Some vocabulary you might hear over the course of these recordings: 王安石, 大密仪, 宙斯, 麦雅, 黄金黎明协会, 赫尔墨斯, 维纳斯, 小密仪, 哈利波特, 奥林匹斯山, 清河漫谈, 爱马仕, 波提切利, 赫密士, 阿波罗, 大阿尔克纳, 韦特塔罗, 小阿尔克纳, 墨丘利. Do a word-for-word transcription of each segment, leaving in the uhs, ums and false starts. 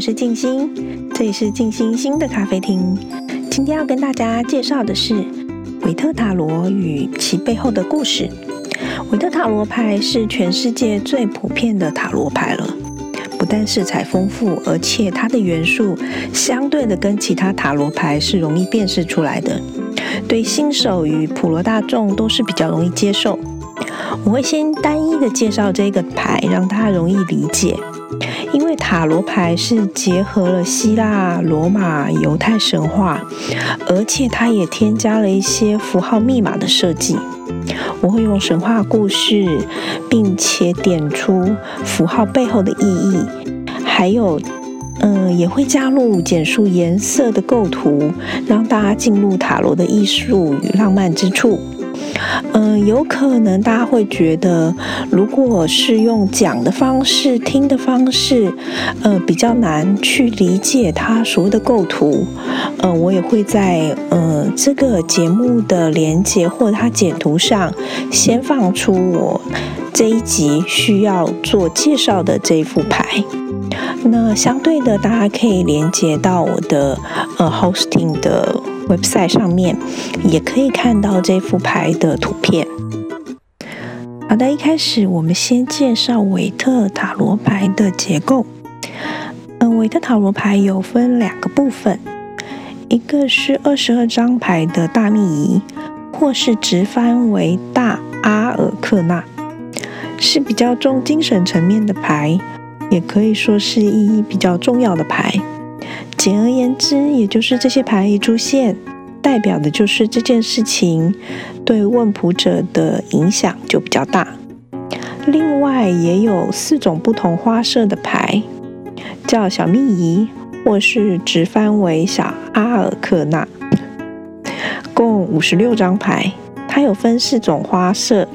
我是静心，这里是静心心的咖啡厅。今天要跟大家介绍的是韦特塔罗与其背后的故事。韦特塔罗牌是全世界最普遍的塔罗牌了，不但色彩丰富，而且它的元素相对的跟其他塔罗牌是容易辨识出来的，对新手与普罗大众都是比较容易接受。我会先单一的介绍这个牌，让它容易理解。因为塔罗牌是结合了希腊、罗马、犹太神话，而且它也添加了一些符号密码的设计。我会用神话故事，并且点出符号背后的意义，还有嗯，也会加入简述颜色的构图，让大家进入塔罗的艺术与浪漫之处。嗯，有可能大家会觉得，如果是用讲的方式、听的方式，呃，比较难去理解它所谓的构图。呃，我也会在呃这个节目的连结或它简图上，先放出我这一集需要做介绍的这一副牌。那相对的，大家可以连接到我的呃 hosting 的 website 上面，也可以看到这副牌的图片。好的，一开始我们先介绍韦特塔罗牌的结构。嗯，韦特塔罗牌有分两个部分，一个是二十二张牌的大密仪，或是直翻为大阿尔克纳，是比较重精神层面的牌。也可以说是意义比较重要的牌。简而言之，也就是这些牌一出现，代表的就是这件事情对问卜者的影响就比较大。另外也有四种不同花色的牌，叫小密仪，或是直翻为小阿尔克纳，共五十六张牌，它有分四种花色，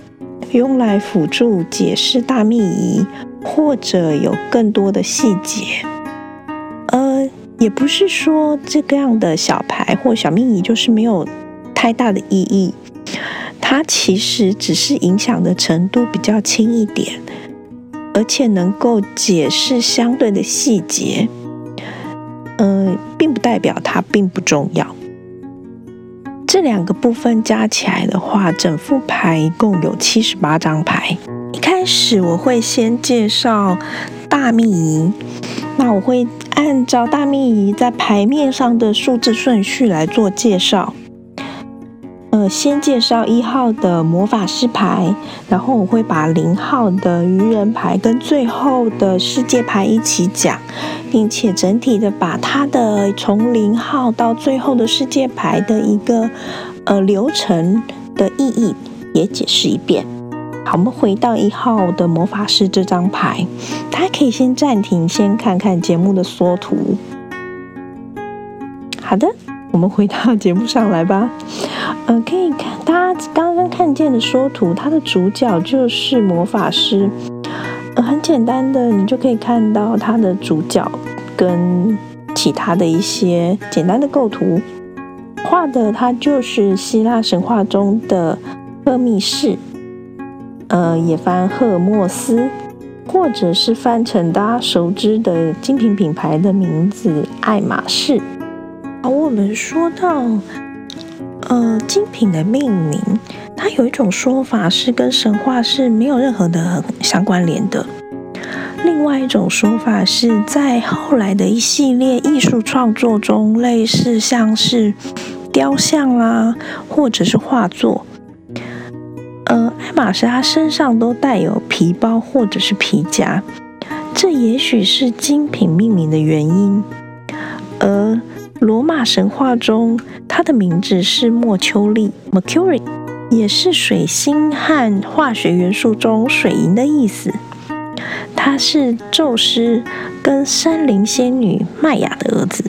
用来辅助解释大密仪，或者有更多的细节。呃，也不是说这个样的小牌或小密仪就是没有太大的意义，它其实只是影响的程度比较轻一点，而且能够解释相对的细节。呃，并不代表它并不重要。这两个部分加起来的话，整副牌一共有七十八张牌。一开始我会先介绍大密仪，那我会按照大密仪在牌面上的数字顺序来做介绍。呃，先介绍一号的魔法师牌，然后我会把零号的愚人牌跟最后的世界牌一起讲，并且整体的把它的从零号到最后的世界牌的一个呃流程的意义也解释一遍。好，我们回到一号的魔法师这张牌，大家可以先暂停，先看看节目的缩图。好的，我们回到节目上来吧。呃，可以看大家刚刚看见的缩图，它的主角就是魔法师。呃，很简单的，你就可以看到它的主角跟其他的一些简单的构图，画的它就是希腊神话中的赫密士。呃，也翻赫尔墨斯，或者是翻成大家熟知的精品品牌的名字爱马仕。好，我们说到呃精品的命名，它有一种说法是跟神话是没有任何的相关联的。另外一种说法是在后来的一系列艺术创作中，类似像是雕像啦、啊，或者是画作。呃，爱马仕它身上都带有皮包或者是皮夹，这也许是精品命名的原因。而罗马神话中，它的名字是墨丘利 （Mercury）， 也是水星和化学元素中水银的意思。他是宙斯跟山林仙女麦雅的儿子。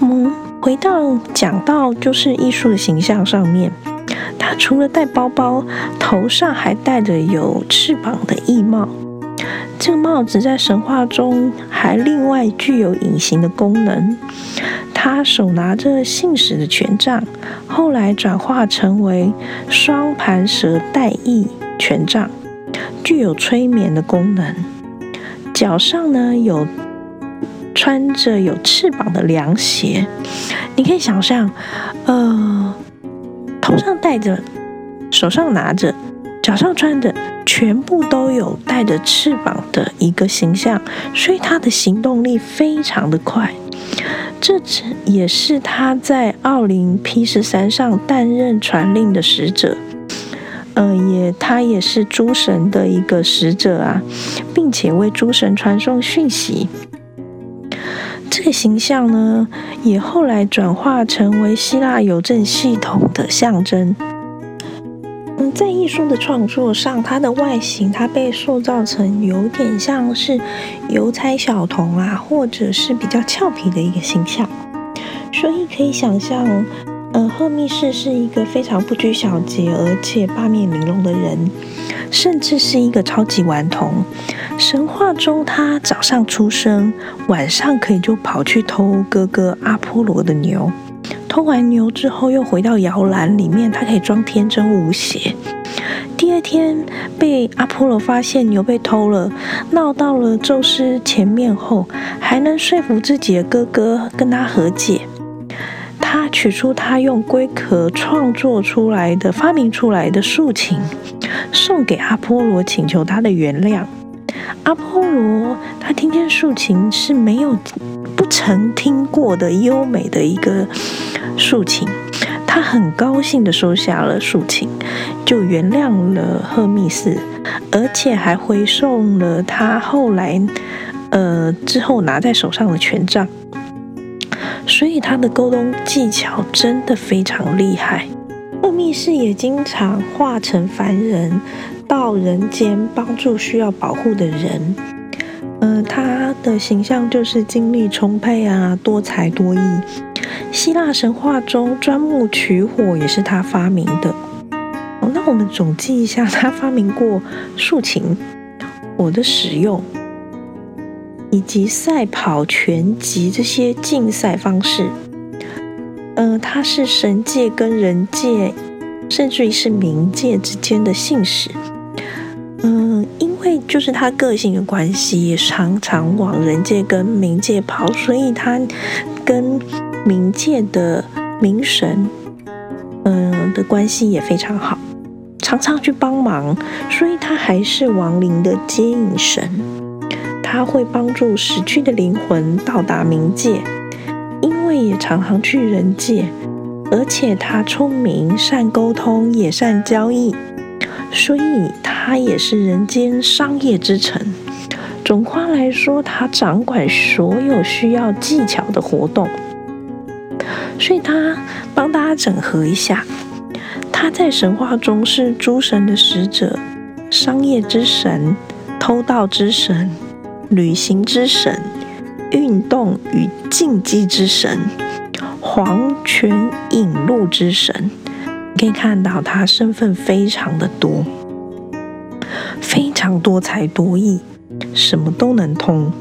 我们回到讲到就是艺术的形象上面。他除了戴包包，头上还戴着有翅膀的翼帽。这个帽子在神话中还另外具有隐形的功能。他手拿着信使的权杖，后来转化成为双盘蛇带翼权杖，具有催眠的功能。脚上呢有穿着有翅膀的凉鞋。你可以想象，呃，头上戴着，手上拿着，脚上穿着，全部都有带着翅膀的一个形象，所以他的行动力非常的快。这也是他在奥林匹斯山上担任传令的使者，呃，也他也是诸神的一个使者啊，并且为诸神传送讯息。这个形象呢，也后来转化成为希腊邮政系统的象征。嗯，在艺术的创作上，它的外形它被塑造成有点像是邮差小童啊，或者是比较俏皮的一个形象。所以可以想象，呃，赫密士是一个非常不拘小节而且八面玲珑的人，甚至是一个超级顽童。神话中他早上出生，晚上可以就跑去偷哥哥阿波罗的牛，偷完牛之后又回到摇篮里面，他可以装天真无邪。第二天被阿波罗发现牛被偷了，闹到了宙斯前面后，还能说服自己的哥哥跟他和解。他取出他用龟壳创作出来的发明出来的竖琴，送给阿波罗，请求他的原谅。阿波罗他听见竖琴是没有不曾听过的优美的一个竖琴，他很高兴地收下了竖琴，就原谅了赫密斯，而且还回送了他后来呃之后拿在手上的权杖。所以他的沟通技巧真的非常厉害。赫密斯也经常化成凡人到人间帮助需要保护的人，呃，他的形象就是精力充沛啊，多才多艺。希腊神话中钻木取火也是他发明的。哦，那我们总结一下，他发明过竖琴、火的使用，以及赛跑、拳击这些竞赛方式。呃，他是神界跟人界，甚至于是冥界之间的信使。嗯，因为就是他个性的关系，也常常往人界跟冥界跑，所以他跟冥界的冥神，嗯的关系也非常好，常常去帮忙，所以他还是亡灵的接引神，他会帮助死去的灵魂到达冥界，因为也常常去人界，而且他聪明、善沟通，也善交易。所以他也是人间商业之神。总括来说，他掌管所有需要技巧的活动。所以他帮大家整合一下，他在神话中是诸神的使者、商业之神、偷盗之神、旅行之神、运动与竞技之神、黄泉引路之神。可以看到他身份非常的多，非常多才多艺，什么都能通。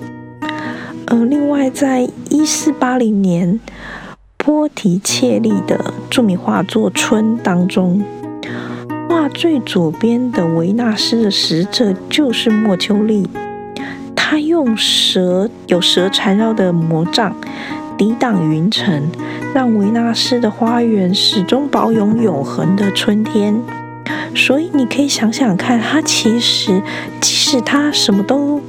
呃，另外在一四八零年波提切利的著名画作《春》当中，画最左边的维纳斯的使者就是墨丘利，他用蛇有蛇缠绕的魔杖抵挡云层，让维纳斯的花园始终保有永恒的春天。所以你可以想想看，他其实即使他什么都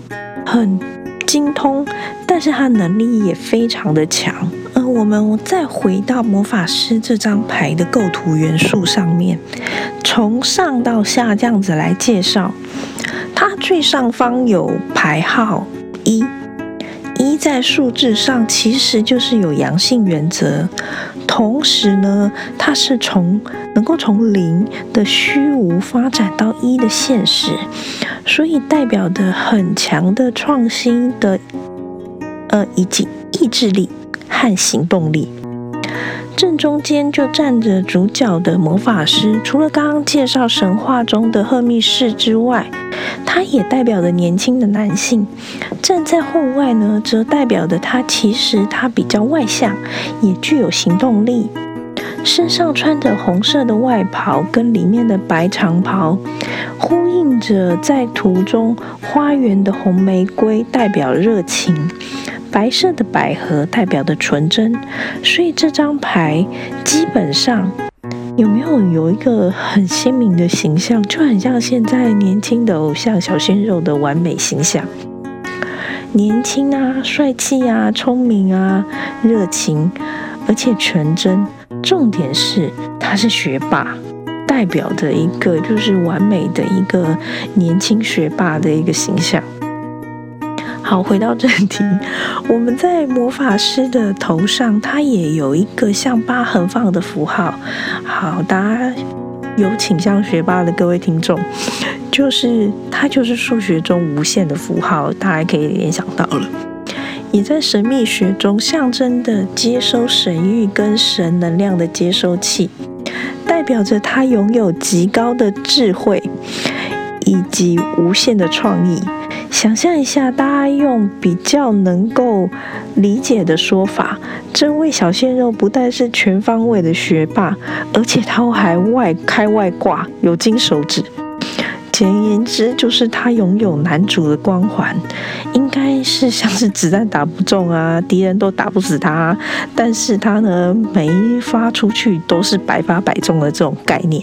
很精通，但是他能力也非常的强。而我们再回到魔法师这张牌的构图元素上面，从上到下这样子来介绍，它最上方有牌号一。一在数字上其实就是有阳性原则，同时呢，它是从能够从零的虚无发展到一的现实，所以代表的很强的创新的呃以及意志力和行动力。正中间就站着主角的魔法师，除了刚刚介绍神话中的赫密士之外，他也代表着年轻的男性。站在后外呢，则代表着他其实他比较外向，也具有行动力。身上穿着红色的外袍跟里面的白长袍，呼应着在图中花园的红玫瑰代表热情，白色的百合代表的纯真，所以这张牌基本上有没有有一个很鲜明的形象，就很像现在年轻的偶像小鲜肉的完美形象，年轻啊，帅气啊，聪明啊，热情，而且纯真，重点是他是学霸，代表的一个就是完美的一个年轻学霸的一个形象。好，回到正题，我们在魔法师的头上，他也有一个像疤痕放的符号。好，大家有倾向学霸的各位听众，就是它就是数学中无限的符号，大家可以联想到了。也在神秘学中象征的接收神域跟神能量的接收器，代表着他拥有极高的智慧以及无限的创意。想象一下，大家用比较能够理解的说法，这位小鲜肉不但是全方位的学霸，而且他还外开外挂，有金手指。简言之，就是他拥有男主的光环，应该是像是子弹打不中啊，敌人都打不死他、啊，但是他呢，每发出去都是百发百中的这种概念。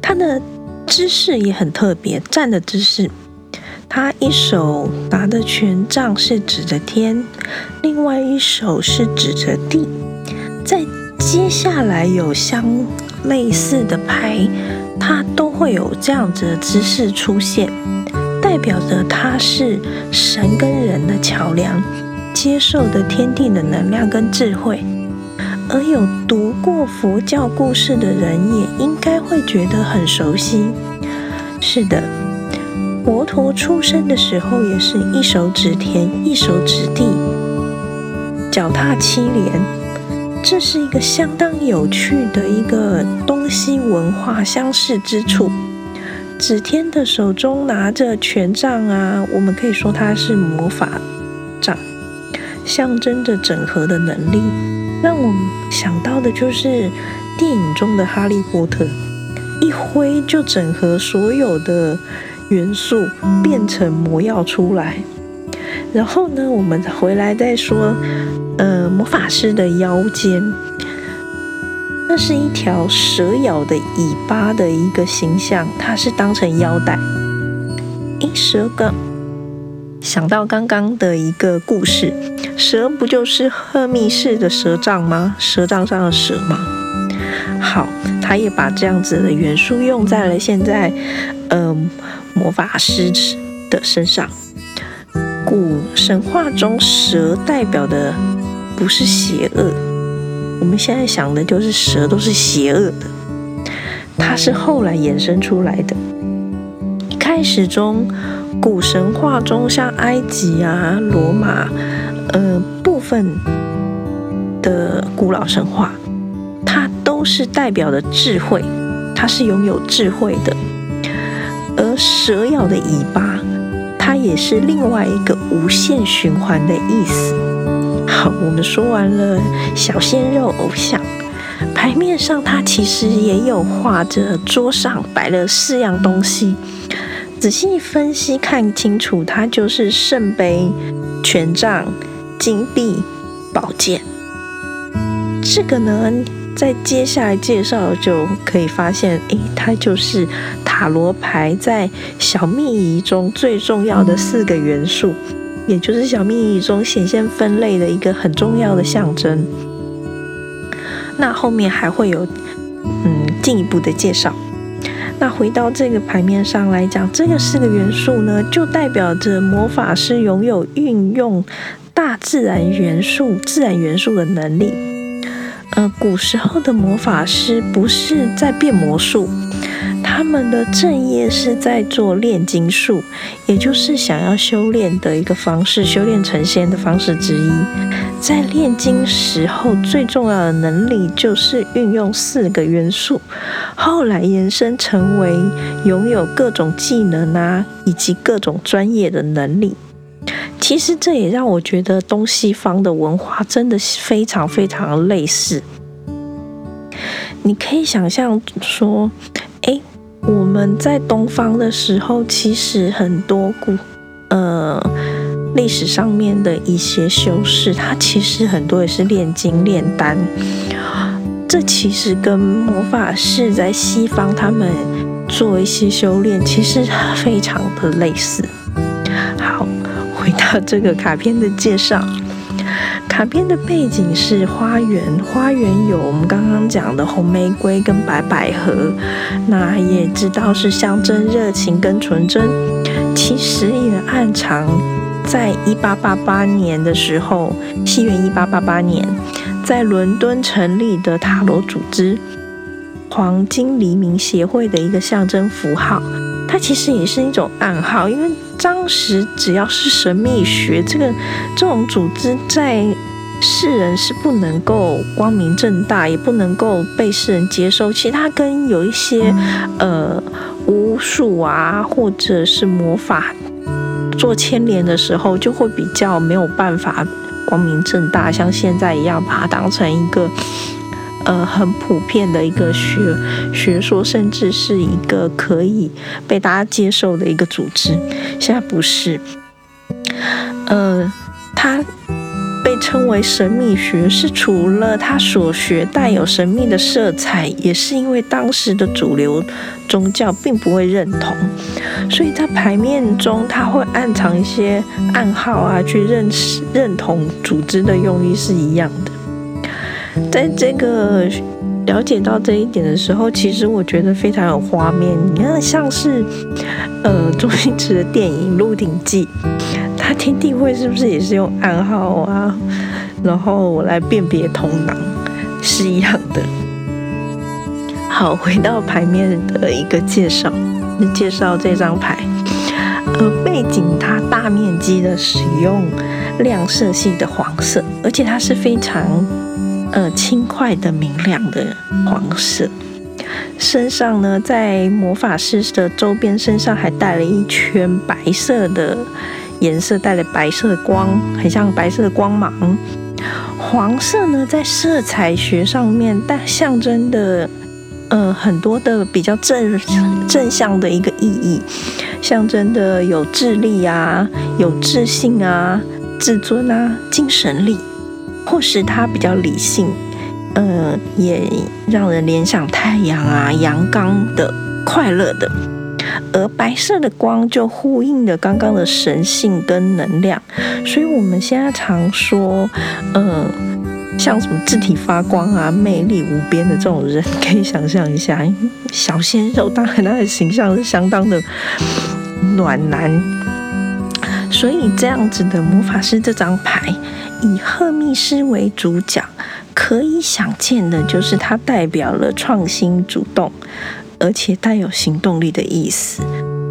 他的姿势也很特别，站的姿势。他一手拿的权杖是指着天，另外一手是指着地。在接下来有相类似的牌，它都会有这样子的姿势出现，代表着它是神跟人的桥梁，接受的天地的能量跟智慧。而有读过佛教故事的人也应该会觉得很熟悉。是的，佛陀出生的时候也是一手指天，一手指地，脚踏七连，这是一个相当有趣的一个东西文化相似之处。指天的手中拿着权杖啊，我们可以说它是魔法杖，象征着整合的能力。让我们想到的就是电影中的哈利波特，一挥就整合所有的元素变成魔药出来。然后呢，我们回来再说呃，魔法师的腰间，那是一条蛇咬的尾巴的一个形象，它是当成腰带。诶，蛇刚想到刚刚的一个故事，蛇不就是赫密士的蛇杖吗？蛇杖上的蛇吗？好，他也把这样子的元素用在了现在呃魔法师的身上。古神话中蛇代表的不是邪恶，我们现在想的就是蛇都是邪恶的，它是后来衍生出来的。一开始中古神话中像埃及啊、罗马呃部分的古老神话，它都是代表的智慧，它是拥有智慧的。而蛇咬的尾巴，它也是另外一个无限循环的意思。好，我们说完了小鲜肉偶像，牌面上它其实也有画着，桌上摆了四样东西，仔细分析看清楚，它就是圣杯、权杖、金币、宝剑。这个呢，在接下来介绍就可以发现，诶，它就是塔罗牌在小秘仪中最重要的四个元素，也就是小秘仪中显现分类的一个很重要的象征。那后面还会有嗯进一步的介绍。那回到这个牌面上来讲，这个四个元素呢，就代表着魔法师拥有运用大自然元素、自然元素的能力。呃，古时候的魔法师不是在变魔术，他们的正业是在做炼金术，也就是想要修炼的一个方式，修炼成仙的方式之一。在炼金时候，最重要的能力就是运用四个元素，后来延伸成为拥有各种技能啊，以及各种专业的能力。其实这也让我觉得东西方的文化真的非常非常类似。你可以想象说，诶，我们在东方的时候，其实很多古呃历史上面的一些修士，他其实很多也是炼金炼丹，这其实跟魔法师在西方他们做一些修炼其实非常的类似。好，回到这个卡片的介绍，卡片的背景是花园，花园有我们刚刚讲的红玫瑰跟白百合，那也知道是象征热情跟纯真。其实也暗藏在一八八八年的时候，西元一八八八年，在伦敦成立的塔罗组织黄金黎明协会的一个象征符号，它其实也是一种暗号，因为当时只要是神秘学这个这种组织在世人是不能够光明正大，也不能够被世人接受。其实它跟有一些呃巫术啊，或者是魔法做牵连的时候，就会比较没有办法光明正大，像现在一样把它当成一个呃，很普遍的一个学学说，甚至是一个可以被大家接受的一个组织。现在不是，呃，它被称为神秘学，是除了它所学带有神秘的色彩，也是因为当时的主流宗教并不会认同，所以在牌面中它会暗藏一些暗号啊，去认识认同组织的用意是一样的。在这个了解到这一点的时候，其实我觉得非常有画面。你看，像是呃周星驰的电影《鹿鼎记》，他天地会是不是也是用暗号啊，然后我来辨别同党是一样的。好，回到牌面的一个介绍，介绍这张牌，呃背景它大面积的使用亮色系的黄色，而且它是非常呃，轻快的明亮的黄色。身上呢，在魔法师的周边身上还带了一圈白色的颜色，带了白色的光，很像白色的光芒。黄色呢，在色彩学上面，但象征的呃很多的比较正正向的一个意义，象征的有智力啊，有自信啊，自尊啊，精神力。或是它比较理性，呃，也让人联想太阳啊、阳刚的、快乐的。而白色的光就呼应了刚刚的神性跟能量，所以我们现在常说，呃，像什么自体发光啊、魅力无边的这种人，可以想象一下，小鲜肉，当然他的形象是相当的暖男。所以这样子的魔法师这张牌，以赫密斯为主角，可以想见的就是它代表了创新、主动，而且带有行动力的意思。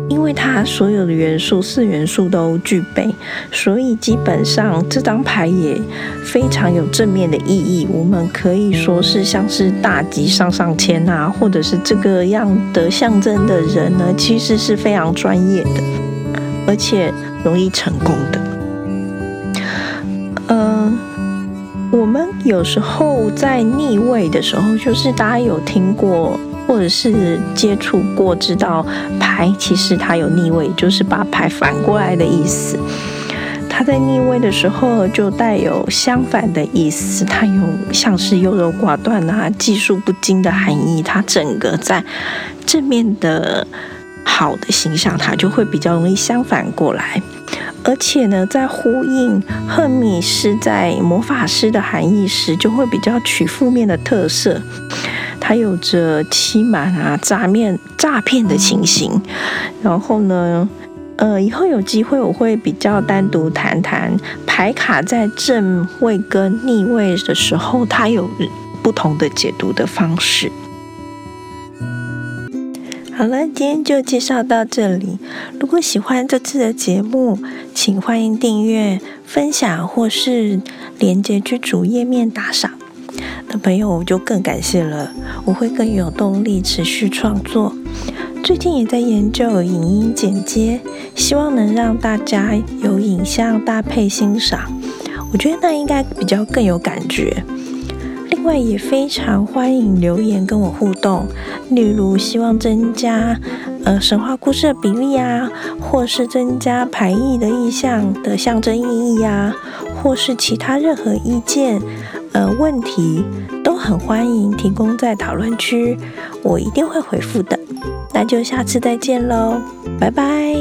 因为它所有的元素，四元素都具备，所以基本上这张牌也非常有正面的意义。我们可以说是像是大吉上上签啊，或者是这个样的象征的人呢，其实是非常专业的，而且容易成功的。嗯、呃，我们有时候在逆位的时候，就是大家有听过或者是接触过，知道牌其实它有逆位，就是把牌反过来的意思。它在逆位的时候就带有相反的意思，它有像是优柔寡断啊、技术不精的含义。它整个在正面的好的形象，它就会比较容易相反过来。而且呢，在呼应赫密斯在魔法师的含义时，就会比较取负面的特色。它有着欺瞒啊、诈骗、诈骗的情形。然后呢，呃，以后有机会我会比较单独谈谈牌卡在正位跟逆位的时候，它有不同的解读的方式。好了，今天就介绍到这里。如果喜欢这次的节目，请欢迎订阅、分享或是连结去主页面打赏的朋友，我就更感谢了，我会更有动力持续创作。最近也在研究影音剪接，希望能让大家有影像搭配欣赏，我觉得那应该比较更有感觉。另外也非常欢迎留言跟我互动，例如希望增加呃神话故事的比例啊，或是增加牌意的意象的象征意义啊，或是其他任何意见呃问题都很欢迎提供在讨论区，我一定会回复的。那就下次再见咯，拜拜。